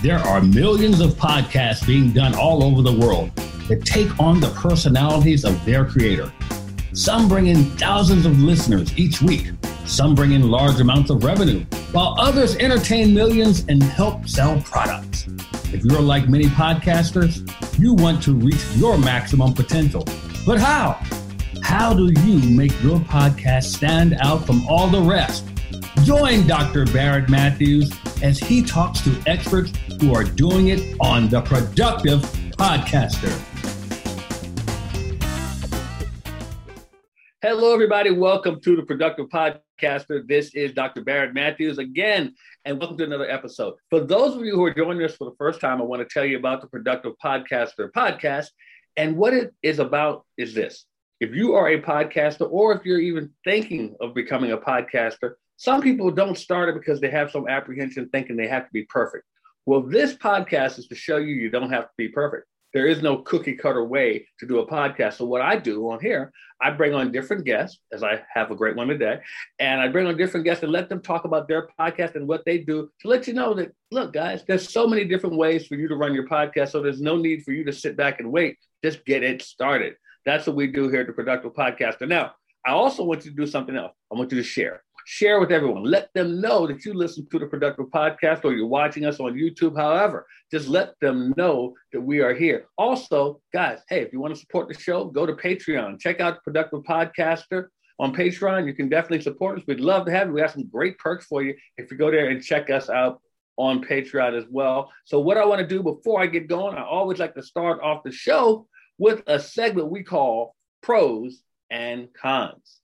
There are millions of podcasts being done all over the world that take on the personalities of their creator. Some bring in thousands of listeners each week. Some bring in large amounts of revenue, while others entertain millions and help sell products. If you're like many podcasters, you want to reach your maximum potential. But how? How do you make your podcast stand out from all the rest? Join Dr. Barrett Matthews as he talks to experts who are doing it on The Productive Podcaster. Hello, everybody. Welcome to The Productive Podcaster. This is Dr. Barrett Matthews again, and welcome to another episode. For those of you who are joining us for the first time, I want to tell you about The Productive Podcaster podcast. And what it is about is this. If you are a podcaster, or if you're even thinking of becoming a podcaster, some people don't start it because they have some apprehension thinking they have to be perfect. Well, this podcast is to show you you don't have to be perfect. There is no cookie cutter way to do a podcast. So what I do on here, I bring on different guests, as I have a great one today, and I bring on different guests and let them talk about their podcast and what they do to let you know that, look, guys, there's so many different ways for you to run your podcast. So there's no need for you to sit back and wait. Just get it started. That's what we do here at The Productive Podcaster. Now, I also want you to do something else. I want you to share. Share with everyone. Let them know that you listen to The Productive Podcast or you're watching us on YouTube. However, just let them know that we are here. Also, guys, hey, if you want to support the show, go to Patreon. Check out The Productive Podcaster on Patreon. You can definitely support us. We'd love to have you. We have some great perks for you if you go there and check us out on Patreon as well. So what I want to do before I get going, I always like to start off the show with a segment we call Pros and Cons.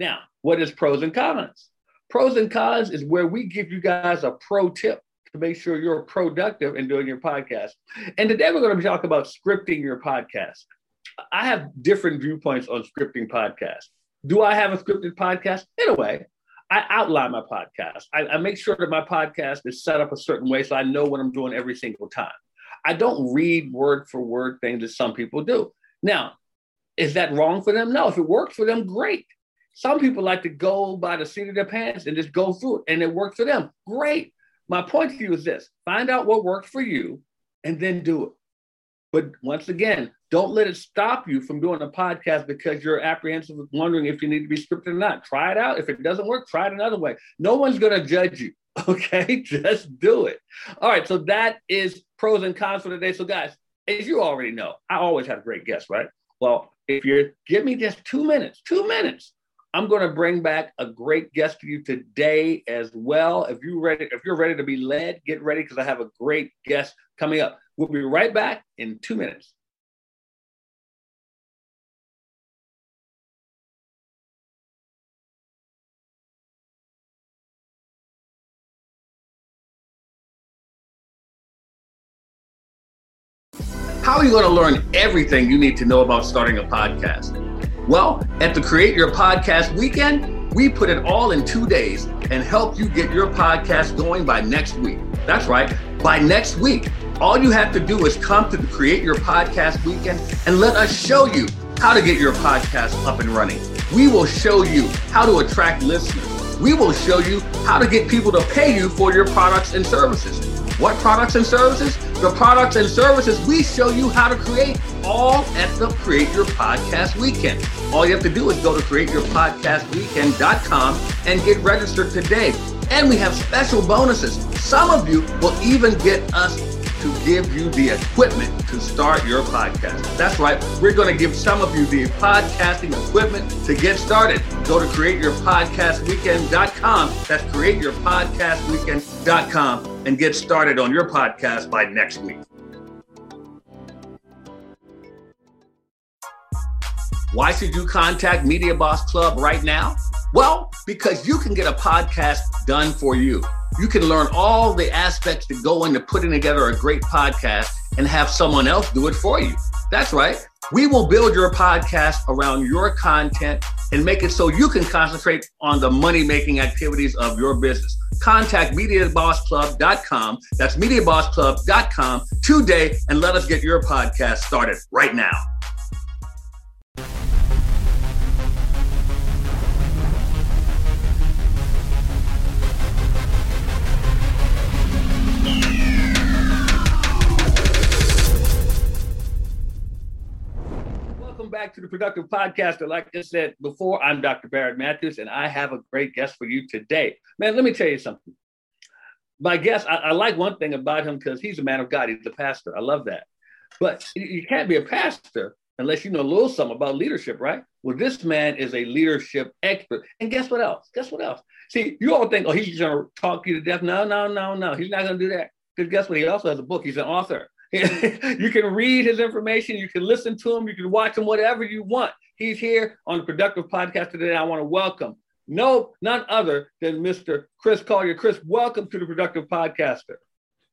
Now, what is pros and cons? Pros and cons is where we give you guys a pro tip to make sure you're productive in doing your podcast. And today we're going to be talking about scripting your podcast. I have different viewpoints on scripting podcasts. Do I have a scripted podcast? In a way, I outline my podcast. I make sure that my podcast is set up a certain way so I know what I'm doing every single time. I don't read word for word things that some people do. Now, is that wrong for them? No. If it works for them, great. Some people like to go by the seat of their pants and just go through it, and it works for them. Great. My point to you is this. Find out what works for you and then do it. But once again, don't let it stop you from doing a podcast because you're apprehensive of wondering if you need to be scripted or not. Try it out. If it doesn't work, try it another way. No one's going to judge you. Okay, just do it. All right, so that is pros and cons for today. So guys, as you already know, I always have great guests, right? Well, if you give me just 2 minutes, I'm going to bring back a great guest to you today as well. If you're ready to be led, get ready because I have a great guest coming up. We'll be right back in 2 minutes. How are you going to learn everything you need to know about starting a podcast? Well, at the Create Your Podcast Weekend, we put it all in 2 days and help you get your podcast going by next week. That's right, by next week. All you have to do is come to the Create Your Podcast Weekend and let us show you how to get your podcast up and running. We will show you how to attract listeners. We will show you how to get people to pay you for your products and services. What products and services? The products and services we show you how to create, all at the Create Your Podcast Weekend. All you have to do is go to createyourpodcastweekend.com and get registered today. And we have special bonuses. Some of you will even get us to give you the equipment to start your podcast. That's right. We're going to give some of you the podcasting equipment to get started. Go to createyourpodcastweekend.com. That's createyourpodcastweekend.com and get started on your podcast by next week. Why should you contact Media Boss Club right now? Well, because you can get a podcast done for you. You can learn all the aspects that go into putting together a great podcast and have someone else do it for you. That's right. We will build your podcast around your content and make it so you can concentrate on the money-making activities of your business. Contact MediaBossClub.com. That's MediaBossClub.com today and let us get your podcast started right now. back to The Productive Podcaster. Like I said before, I'm Dr. Barrett Matthews, and I have a great guest for you today. Man, let me tell you something. My guest, I like one thing about him because he's a man of God. He's a pastor. I love that. But you can't be a pastor unless you know a little something about leadership, right? Well, this man is a leadership expert. And guess what else? Guess what else? See, you all think, oh, he's going to talk you to death. No. He's not going to do that. Because guess what? He also has a book. He's an author. You can read his information. You can listen to him. You can watch him, whatever you want. He's here on The Productive Podcast today. I want to welcome none other than Mr. Chris Collier. Chris, welcome to The Productive Podcaster.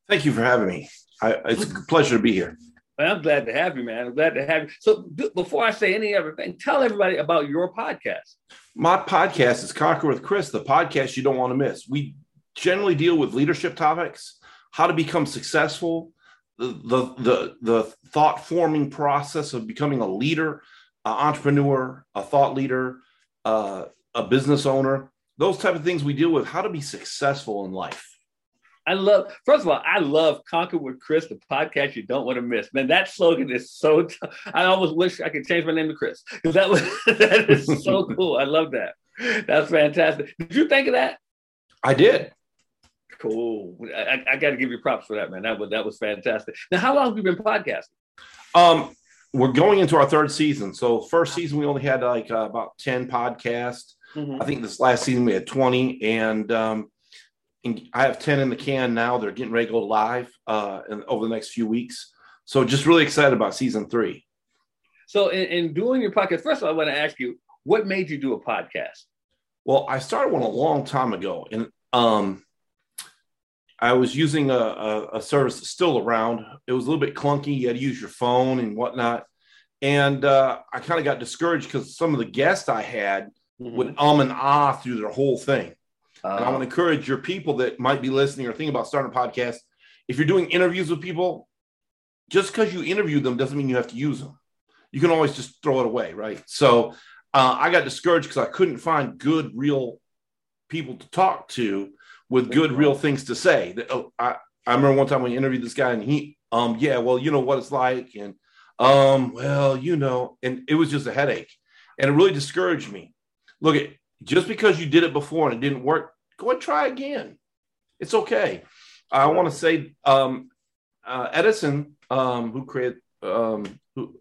Thank you for having me. It's a pleasure to be here. I'm glad to have you, man. I'm glad to have you. So before I say any other thing, tell everybody about your podcast. My podcast is Conquer with Chris, the podcast you don't want to miss. We generally deal with leadership topics, how to become successful, the thought-forming process of becoming a leader, an entrepreneur, a thought leader, a business owner, those type of things we deal with, how to be successful in life. I love Conquer with Chris, the podcast you don't want to miss. Man, that slogan is so tough. I almost wish I could change my name to Chris because that is so cool. I love that. That's fantastic. Did you think of that? I did. Cool. I got to give you props for that, man. That was fantastic. Now, how long have you been podcasting? We're going into our third season. So first season, we only had like about 10 podcasts. Mm-hmm. I think this last season we had 20 and I have 10 in the can now. They're getting ready to go live over the next few weeks. So just really excited about season 3. So in doing your podcast, first of all, I want to ask you, what made you do a podcast? Well, I started one a long time ago. And I was using a service that's still around. It was a little bit clunky. You had to use your phone and whatnot. And I kind of got discouraged because some of the guests I had would and ah through their whole thing. And I want to encourage your people that might be listening or thinking about starting a podcast. If you're doing interviews with people, just because you interviewed them doesn't mean you have to use them. You can always just throw it away, right? So I got discouraged because I couldn't find good, real people to talk to with good, real things to say. I remember one time when I interviewed this guy and he, you know what it's like. And, and it was just a headache. And it really discouraged me. Just because you did it before and it didn't work, go and try again. It's okay. I want to say Edison, who created, who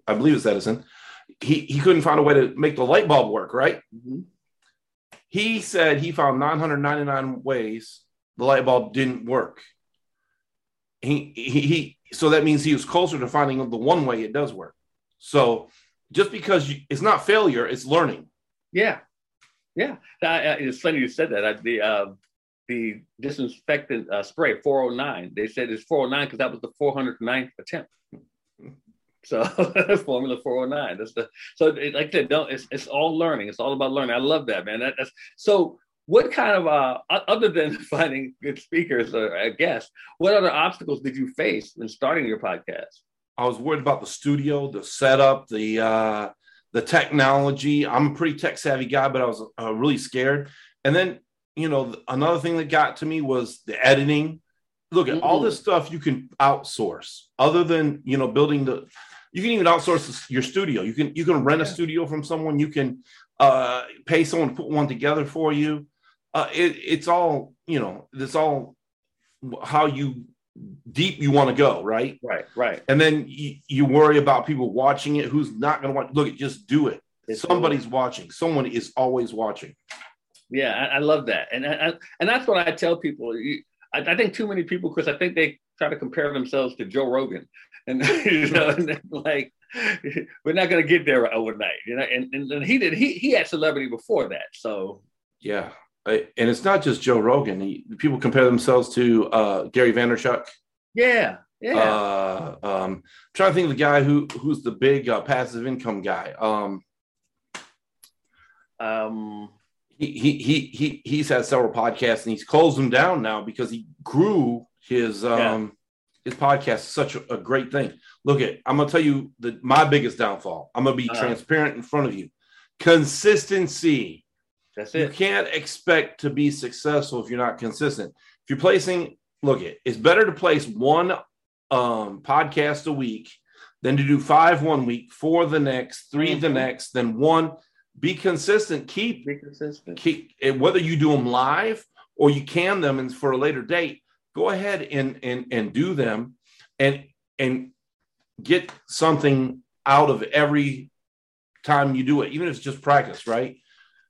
I believe is Edison, he couldn't find a way to make the light bulb work, right? Mm-hmm. He said he found 999 ways the light bulb didn't work. He so that means he was closer to finding the one way it does work. So just because it's not failure, it's learning. Yeah. Yeah, it's funny you said that. The disinfectant spray 409. They said it's 409 because that was the 409th attempt. So formula 409. That's like I said, it's all learning. It's all about learning. I love that, man. That's so. What kind of other than finding good speakers or a guest, what other obstacles did you face when starting your podcast? I was worried about the studio, the setup, the technology. I'm a pretty tech savvy guy, but I was really scared. And then, another thing that got to me was the editing. Look at all this stuff you can outsource other than, building you can even outsource your studio. You can rent a studio from someone. You can pay someone to put one together for you. It's all, it's all how you deep you want to go, right, and then you worry about people watching it. Who's not going to watch? Just do it. Somebody's watching. Someone is always watching. I love that, and that's what I tell people. I think too many people, Chris, I think they try to compare themselves to Joe Rogan, and and like, we're not going to get there overnight, and he had celebrity before that, so yeah. And it's not just Joe Rogan. People compare themselves to Gary Vaynerchuk. Yeah. Trying to think of the guy who's the big passive income guy. He's had several podcasts and he's closed them down now because he grew his podcast. Such a great thing. I'm gonna tell you my biggest downfall. I'm gonna be transparent in front of you. Consistency. That's it. You can't expect to be successful if you're not consistent. If you're placing, it's better to place one podcast a week then to do 5 1 week, 4 the next, 3 the next, then 1. Be consistent. Be consistent. Whether you do them live or you can them and for a later date, go ahead and do them and get something out of every time you do it, even if it's just practice, right?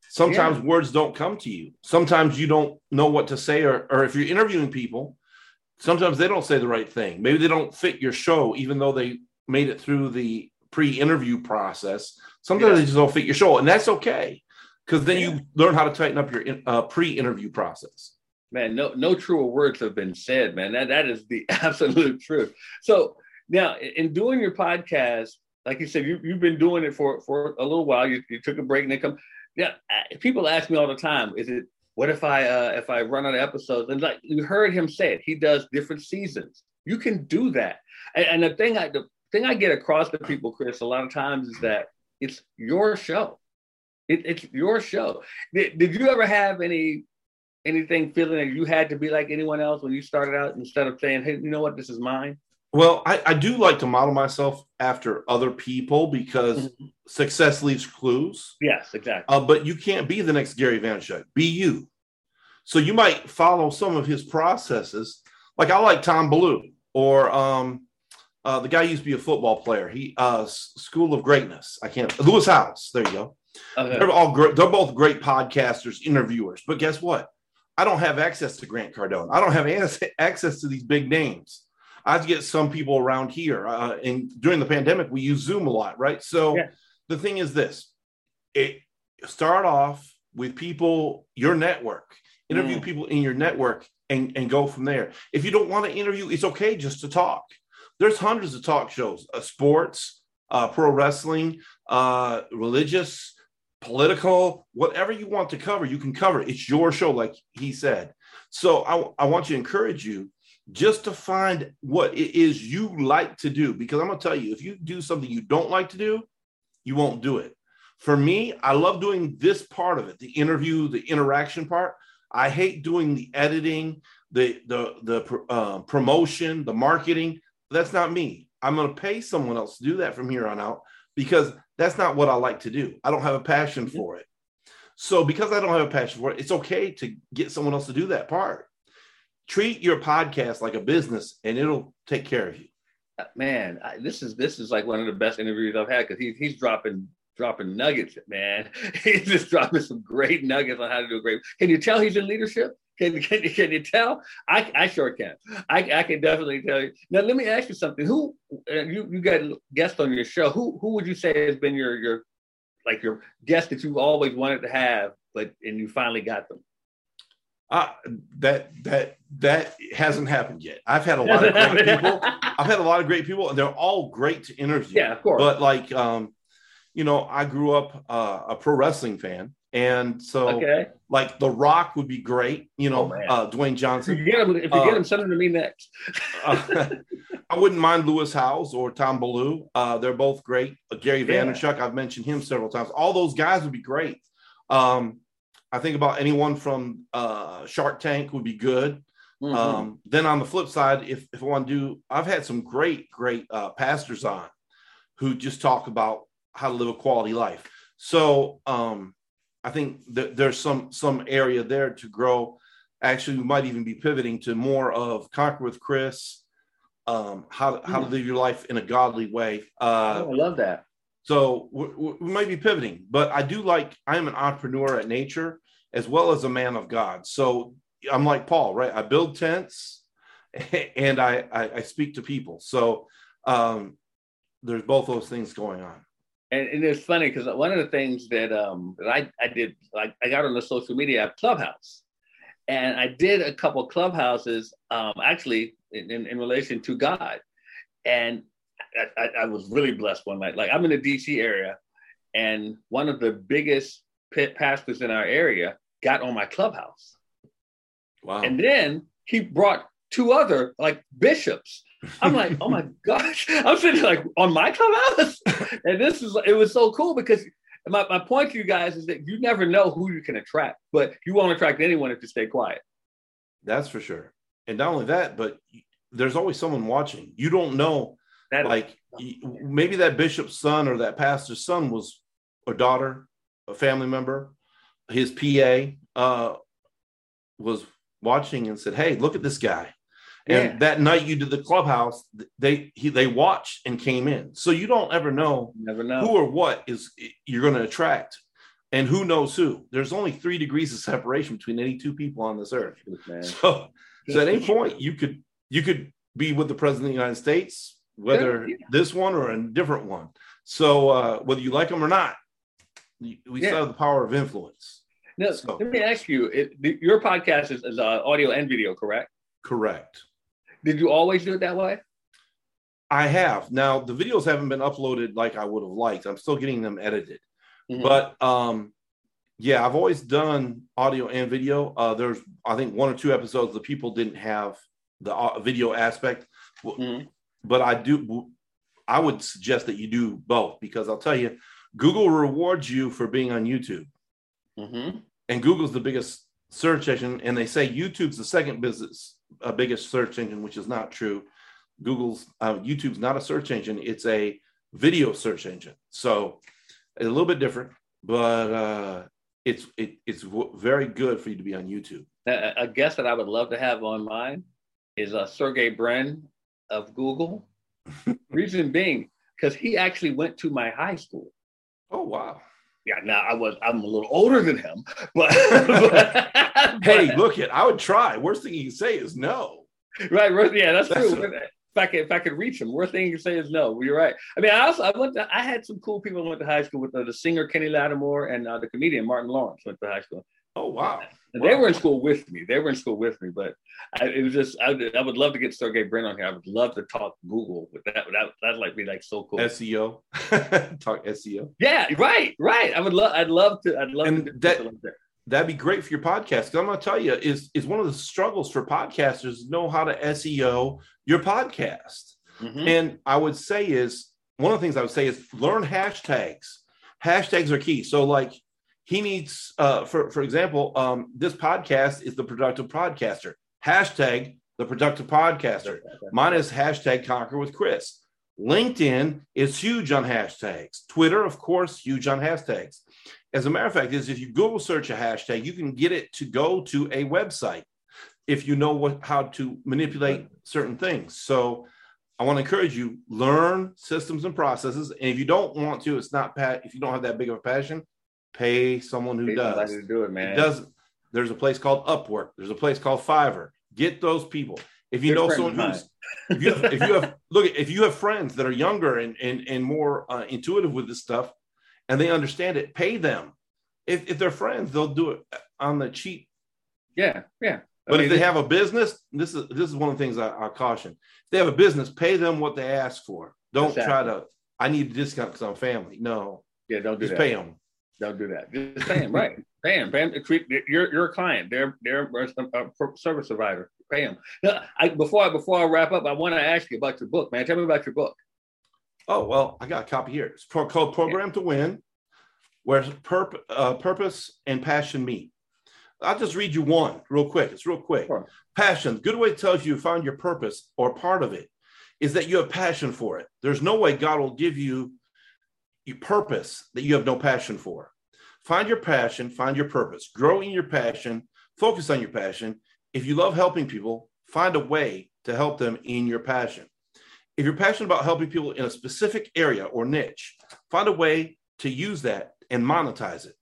Sometimes words don't come to you. Sometimes you don't know what to say, or if you're interviewing people, sometimes they don't say the right thing. Maybe they don't fit your show, even though they made it through the pre-interview process. Sometimes they just don't fit your show, and that's okay, because then you learn how to tighten up your pre-interview process. Man, no truer words have been said, man. That is the absolute truth. So now, in doing your podcast, like you said, you've been doing it for a little while. You took a break and then come. Yeah, people ask me all the time, is it, what if I run out of episodes? And like you heard him say it, he does different seasons. You can do that. And the thing I get across to people, Chris, a lot of times is that it's your show. It's your show. Did you ever have anything feeling that you had to be like anyone else when you started out, instead of saying, hey, you know what, this is mine? Well, I do like to model myself after other people, because success leaves clues. Yes, exactly. But you can't be the next Gary Vaynerchuk. Be you. So you might follow some of his processes. Like I like Tom Ballou, or the guy used to be a football player. He School of Greatness. Lewis Howes. There you go. Okay. They're both great podcasters, interviewers. But guess what? I don't have access to Grant Cardone. I don't have access to these big names. I have to get some people around here. And during the pandemic, we use Zoom a lot, right? So the thing is this. Start off with people, your network. Interview people in your network and go from there. If you don't want to interview, it's okay just to talk. There's hundreds of talk shows, sports, pro wrestling, religious, political, whatever you want to cover, you can cover. It's your show, like he said. So I want to encourage you just to find what it is you like to do, because I'm going to tell you, if you do something you don't like to do, you won't do it. For me, I love doing this part of it, the interview, the interaction part. I hate doing the editing, the promotion, the marketing. That's not me. I'm going to pay someone else to do that from here on out, because that's not what I like to do. I don't have a passion for it. So because I don't have a passion for it, it's okay to get someone else to do that part. Treat your podcast like a business, and it'll take care of you. Man, this is like one of the best interviews I've had, because he's dropping nuggets, man. He's just dropping some great nuggets on how to do a great. Can you tell he's in leadership? Can you tell? I sure can. I can definitely tell you. Now, let me ask you something. Who you got guests on your show? Who would you say has been your guest that you've always wanted to have, and you finally got them? That hasn't happened yet. I've had a lot of great people. And they're all great to interview. Yeah, of course. But like, I grew up a pro wrestling fan, and so like The Rock would be great. Dwayne Johnson. If you get him, send him to me next. I wouldn't mind Lewis Howes or Tom Ballou. They're both great. Gary Vaynerchuk, I've mentioned him several times. All those guys would be great. I think about anyone from Shark Tank would be good. Then on the flip side, if I want to do, I've had some great pastors on who just talk about how to live a quality life. So I think there's some area there to grow. Actually, we might even be pivoting to more of Conquer with Chris, how to live your life in a godly way. I love that. So we might be pivoting, but I am an entrepreneur at nature as well as a man of God. So I'm like Paul, right? I build tents and I speak to people. So there's both those things going on. And it's funny, because one of the things that I did, like I got on the social media app Clubhouse, and I did a couple of Clubhouses actually in relation to God. And I was really blessed one night. Like I'm in the DC area, and one of the biggest pastors in our area got on my Clubhouse. Wow. And then he brought 2 other like bishops. I'm like, oh my gosh, I'm sitting like on my Clubhouse. And it was so cool, because my point to you guys is that you never know who you can attract, but you won't attract anyone if you stay quiet. That's for sure. And not only that, but there's always someone watching. You don't know. That like maybe that bishop's son or that pastor's son was a daughter, a family member, his PA was watching and said, "Hey, look at this guy." And that night you did the Clubhouse, they watched and came in. So you don't ever know, who or what is you're going to attract, and who knows who. There's only 3 degrees of separation between any two people on this earth. So at any point you could be with the president of the United States, whether this one or a different one. So whether you like them or not, we still have the power of influence. Now, let me ask you: your podcast is audio and video, correct? Correct. Did you always do it that way? I have. Now, the videos haven't been uploaded like I would have liked. I'm still getting them edited. Mm-hmm. But I've always done audio and video. There's, I think, 1 or 2 episodes that people didn't have the video aspect. Mm-hmm. But I would suggest that you do both, because I'll tell you, Google rewards you for being on YouTube. Mm-hmm. And Google's the biggest search engine, and they say YouTube's the second biggest search engine, which is not true. Google's YouTube's not a search engine, it's a video search engine, so a little bit different, but it's very good for you to be on YouTube. A guest that I would love to have online is Sergey Brin of Google. Reason being, because he actually went to my high school. Oh wow. Yeah, now I'm a little older than him, but hey, look it, I would try. Worst thing you can say is no. Right, yeah, that's true. If I could reach him, worst thing you can say is no. You're right. I mean, I had some cool people who went to high school with the singer Kenny Lattimore and the comedian Martin Lawrence went to high school. Oh wow. They were in school with me. But I would love to get Sergey Brin on here. I would love to talk Google with that. That'd like be like so cool. SEO, talk SEO. Yeah, right. I'd love to. That'd be great for your podcast. 'Cause I'm gonna tell you, is one of the struggles for podcasters to know how to SEO your podcast. Mm-hmm. And I would say is learn hashtags. Hashtags are key. So like. He needs, for example, this podcast is The Productive Podcaster. # The Productive Podcaster. Mine is # Conquer with Chris. LinkedIn is huge on hashtags. Twitter, of course, huge on hashtags. As a matter of fact, if you Google search a hashtag, you can get it to go to a website if you know how to manipulate certain things. So I want to encourage you, learn systems and processes. And if you don't want to, if you don't have that big of a passion, pay someone who does. To do it, man. It doesn't. There's a place called Upwork. There's a place called Fiverr. Get those people. If you know someone who's, if you have friends that are younger and more intuitive with this stuff, and they understand it, pay them. If they're friends, they'll do it on the cheap. Yeah. But if they have a business, this is one of the things I caution. If they have a business, pay them what they ask for. Don't try to. I need a discount because I'm family. No. Yeah, don't do that. Just pay them. Don't do that. Just pay them, right? Pay them. You're a client. They're a service provider. Pay them. Now, before I wrap up, I want to ask you about your book, man. Tell me about your book. Oh well, I got a copy here. It's called "Program to Win," where purpose and passion meet. I'll just read you one real quick. It's real quick. Sure. Passion. Good way tells you found your purpose or part of it is that you have passion for it. There's no way God will give you your purpose that you have no passion for. Find your passion, find your purpose, grow in your passion, focus on your passion. If you love helping people, find a way to help them in your passion. If you're passionate about helping people in a specific area or niche, find a way to use that and monetize it.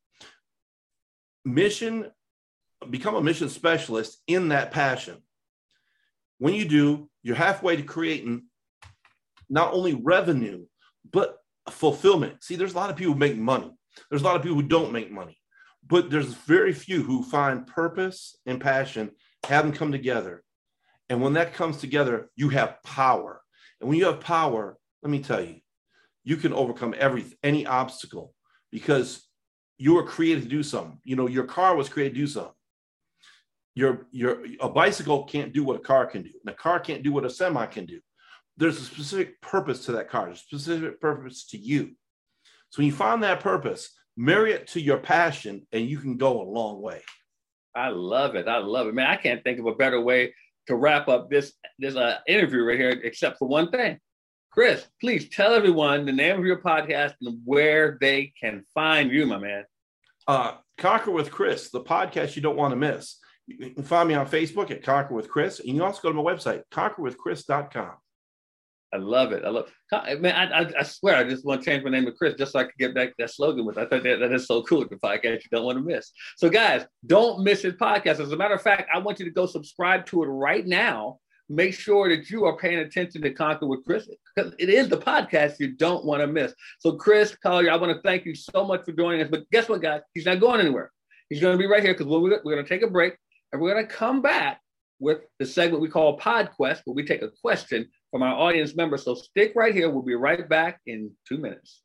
Become a mission specialist in that passion. When you do, you're halfway to creating not only revenue, but fulfillment. See, there's a lot of people who make money. There's a lot of people who don't make money, but there's very few who find purpose and passion, have them come together. And when that comes together, you have power. And when you have power, let me tell you, you can overcome any obstacle because you were created to do something. You know, your car was created to do something. A bicycle can't do what a car can do, and a car can't do what a semi can do. There's a specific purpose to that car, a specific purpose to you. So when you find that purpose, marry it to your passion, and you can go a long way. I love it. Man, I can't think of a better way to wrap up this interview right here, except for one thing. Chris, please tell everyone the name of your podcast and where they can find you, my man. Conquer with Chris, the podcast you don't want to miss. You can find me on Facebook at Conquer with Chris, and you can also go to my website, conquerwithchris.com. I love it. I swear, I just want to change my name to Chris just so I could get back that slogan with it. I thought that is so cool. The podcast you don't want to miss. So guys, don't miss his podcast. As a matter of fact, I want you to go subscribe to it right now. Make sure that you are paying attention to Conquer with Chris, because it is the podcast you don't want to miss. So Chris Collier, I want to thank you so much for joining us. But guess what, guys? He's not going anywhere. He's going to be right here, because we're going to take a break, and we're going to come back with the segment we call PodQuest, where we take a question from our audience members. So stick right here. We'll be right back in 2 minutes.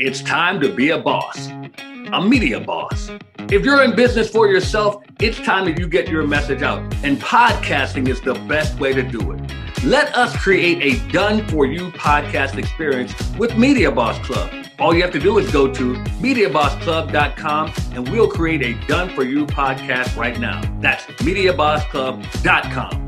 It's time to be a boss, a media boss. If you're in business for yourself, it's time that you get your message out, and podcasting is the best way to do it. Let us create a done-for-you podcast experience with Media Boss Club. All you have to do is go to MediaBossClub.com, and we'll create a done-for-you podcast right now. That's MediaBossClub.com.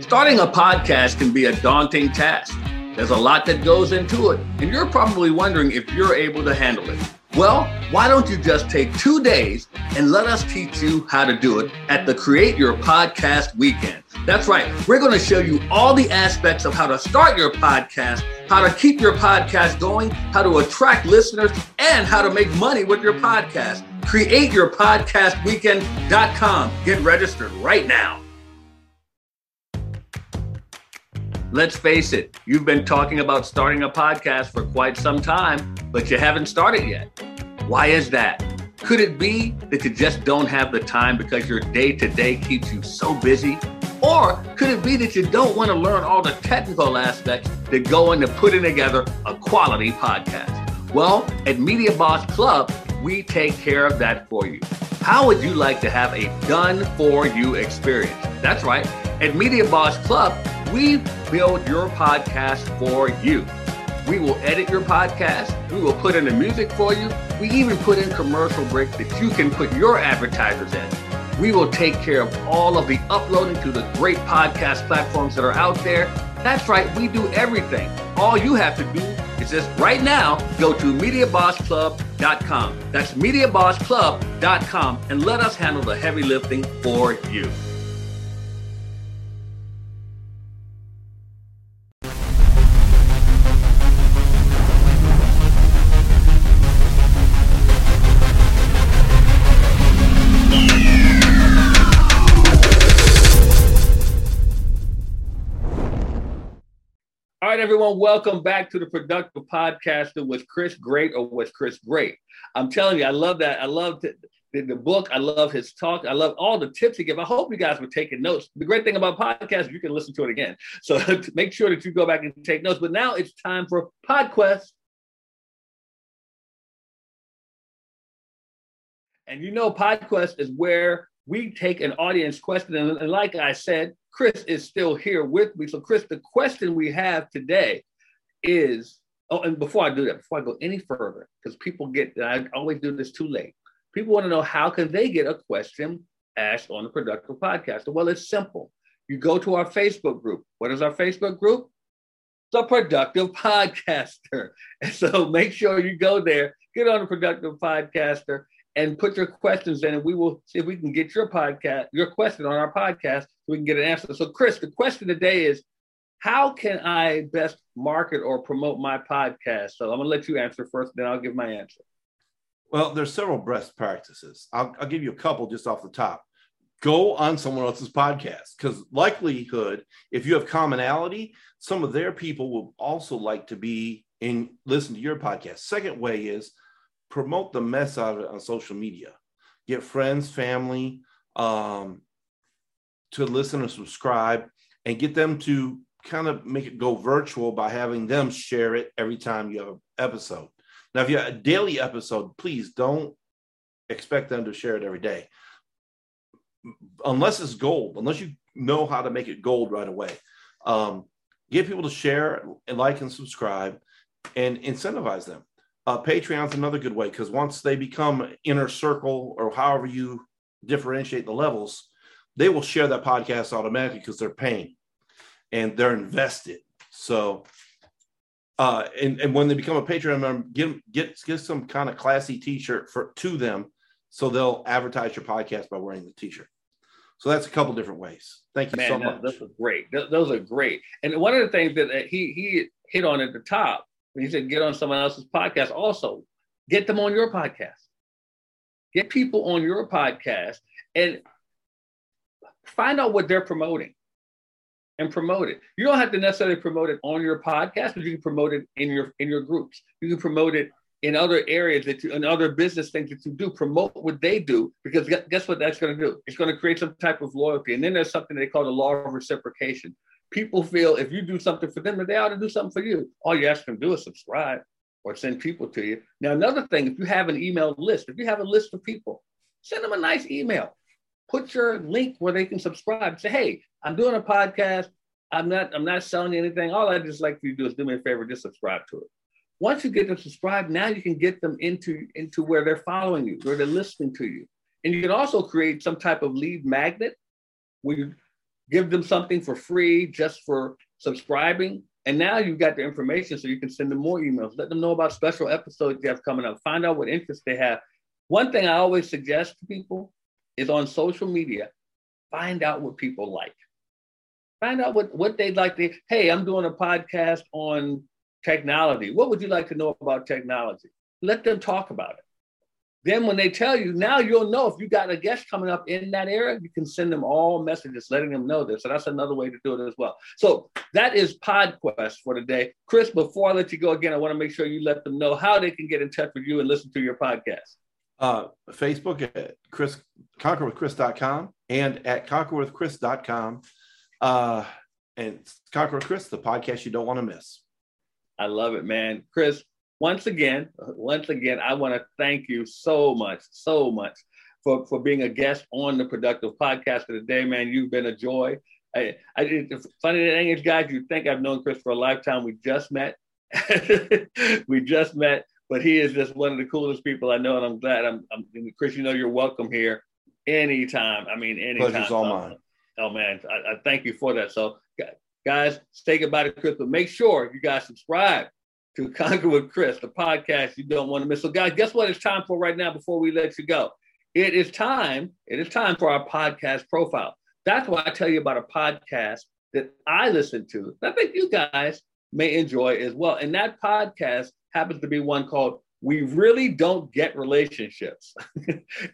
Starting a podcast can be a daunting task. There's a lot that goes into it, and you're probably wondering if you're able to handle it. Well, why don't you just take 2 days and let us teach you how to do it at the Create Your Podcast Weekend. That's right. We're going to show you all the aspects of how to start your podcast, how to keep your podcast going, how to attract listeners, and how to make money with your podcast. CreateYourPodcastWeekend.com. Get registered right now. Let's face it, you've been talking about starting a podcast for quite some time, but you haven't started yet. Why is that? Could it be that you just don't have the time because your day-to-day keeps you so busy? Or could it be that you don't want to learn all the technical aspects that go into putting together a quality podcast? Well, at Media Boss Club, we take care of that for you. How would you like to have a done-for-you experience? That's right. At Media Boss Club, we build your podcast for you. We will edit your podcast. We will put in the music for you. We even put in commercial breaks that you can put your advertisers in. We will take care of all of the uploading to the great podcast platforms that are out there. That's right. We do everything. All you have to do is just right now go to MediaBossClub.com. That's MediaBossClub.com, and let us handle the heavy lifting for you. All right, everyone, welcome back to The Productive Podcaster. Was Chris great, or was Chris great? I'm telling you, I love that. I love the book. I love his talk. I love all the tips he gave. I hope you guys were taking notes. The great thing about podcasts, you can listen to it again. So make sure that you go back and take notes. But now it's time for PodQuest. And you know, PodQuest is where we take an audience question. And like I said, Chris is still here with me. So Chris, the question we have today is, and before I do that, before I go any further, because people get, and I always do this too late, people want to know how can they get a question asked on The Productive Podcaster? Well, it's simple. You go to our Facebook group. What is our Facebook group? The Productive Podcaster. And so make sure you go there, get on The Productive Podcaster, and put your questions in, and we will see if we can get your question on our podcast, so we can get an answer. So Chris, the question today is, how can I best market or promote my podcast? So I'm gonna let you answer first, then I'll give my answer. Well, there's several best practices. I'll give you a couple just off the top. Go on someone else's podcast, because likelihood, if you have commonality, some of their people will also like to be in, listen to your podcast. Second way is, promote the mess out of it on social media. Get friends, family to listen and subscribe, and get them to kind of make it go virtual by having them share it every time you have an episode. Now, if you have a daily episode, please don't expect them to share it every day. unless it's gold, unless you know how to make it gold right away. Get people to share and like and subscribe and incentivize them. Patreon's another good way, because once they become inner circle or however you differentiate the levels, they will share that podcast automatically because they're paying and they're invested. So, and when they become a Patreon member, get some kind of classy t-shirt to them, so they'll advertise your podcast by wearing the t-shirt. So that's a couple different ways. Thank you so much. Those are great. Those are great. And one of the things that he hit on at the top, when he said get on someone else's podcast, also get them on your podcast. Get people on your podcast and find out what they're promoting and promote it. You don't have to necessarily promote it on your podcast, but you can promote it in your groups. You can promote it in other areas in other business things that you do. Promote what they do, because guess what that's going to do? It's going to create some type of loyalty. And then there's something they call the law of reciprocation. People feel if you do something for them, they ought to do something for you. All you ask them to do is subscribe or send people to you. Now, another thing, if you have an email list, if you have a list of people, send them a nice email. Put your link where they can subscribe. Say, hey, I'm doing a podcast. I'm not selling you anything. All I just like for you to do is do me a favor, just subscribe to it. Once you get them subscribed, now you can get them into where they're following you, where they're listening to you. And you can also create some type of lead magnet where you give them something for free just for subscribing. And now you've got the information, so you can send them more emails. Let them know about special episodes you have coming up. Find out what interests they have. One thing I always suggest to people is on social media, find out what people like. Find out what they'd like to, hey, I'm doing a podcast on technology. What would you like to know about technology? Let them talk about it. Then when they tell you, now you'll know if you got a guest coming up in that era, you can send them all messages letting them know this. So that's another way to do it as well. So that is PodQuest for today. Chris, before I let you go again, I want to make sure you let them know how they can get in touch with you and listen to your podcast. Facebook at Chris, conquerwithchris.com, and at conquerwithchris.com. And Conquer with Chris, the podcast you don't want to miss. I love it, man. Chris, once again, I want to thank you so much for being a guest on the Productive Podcast of the Day, man. You've been a joy. It's funny that English guys, you think I've known Chris for a lifetime. We just met. But he is just one of the coolest people I know, and I'm glad. Chris, you know you're welcome here anytime. I mean, anytime. Pleasure's all mine. Oh, man, I thank you for that. So, guys, say goodbye to Chris, but make sure you guys subscribe to Conquer with Chris, the podcast you don't want to miss. So, guys, guess what it's time for right now before we let you go? It is time for our podcast profile. That's why I tell you about a podcast that I listen to that I think you guys may enjoy as well. And that podcast happens to be one called We Really Don't Get Relationships.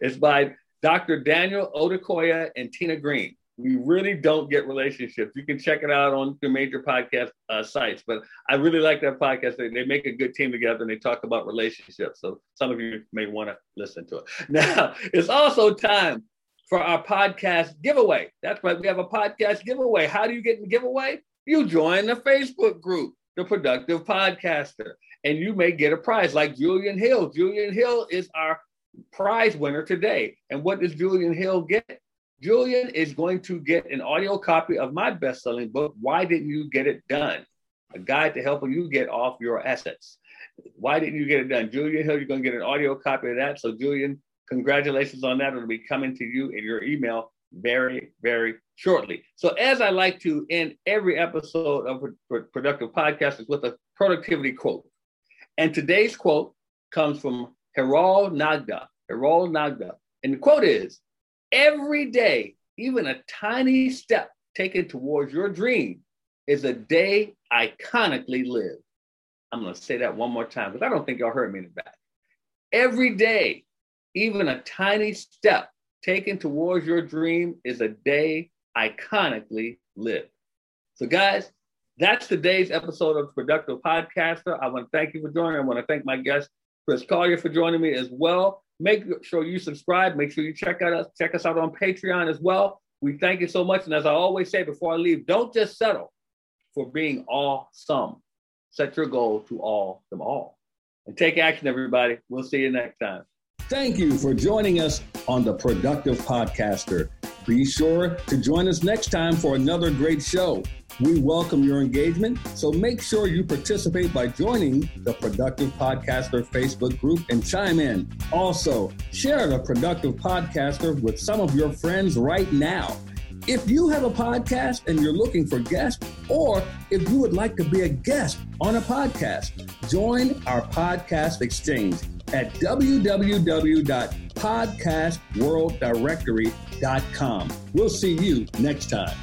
It's by Dr. Daniel Odukoya and Tina Green. We Really Don't Get Relationships. You can check it out on the major podcast sites, but I really like that podcast. They make a good team together and they talk about relationships. So some of you may want to listen to it. Now, it's also time for our podcast giveaway. That's right, we have a podcast giveaway. How do you get in the giveaway? You join the Facebook group, The Productive Podcaster, and you may get a prize like Julian Hill. Julian Hill is our prize winner today. And what does Julian Hill get? Julian is going to get an audio copy of my best-selling book, Why Didn't You Get It Done? A guide to helping you get off your assets. Why Didn't You Get It Done? Julian Hill, you're going to get an audio copy of that. So Julian, congratulations on that. It'll be coming to you in your email very, very shortly. So as I like to end every episode of Productive Podcasters with a productivity quote. And today's quote comes from Heral Nagda. Heral Nagda. And the quote is, every day, even a tiny step taken towards your dream is a day iconically lived. I'm going to say that one more time because I don't think y'all heard me in the back. Every day, even a tiny step taken towards your dream is a day iconically lived. So guys, that's today's episode of Productive Podcaster. I want to thank you for joining. I want to thank my guest, Chris Collier, for joining me as well. Make sure you subscribe. Make sure you check us out on Patreon as well. We thank you so much. And as I always say before I leave, don't just settle for being all some. Set your goal to all them all. And take action, everybody. We'll see you next time. Thank you for joining us on The Productive Podcaster. Be sure to join us next time for another great show. We welcome your engagement, so make sure you participate by joining the Productive Podcaster Facebook group and chime in. Also, share the Productive Podcaster with some of your friends right now. If you have a podcast and you're looking for guests, or if you would like to be a guest on a podcast, join our podcast exchange at www.podcastworlddirectory.com. We'll see you next time.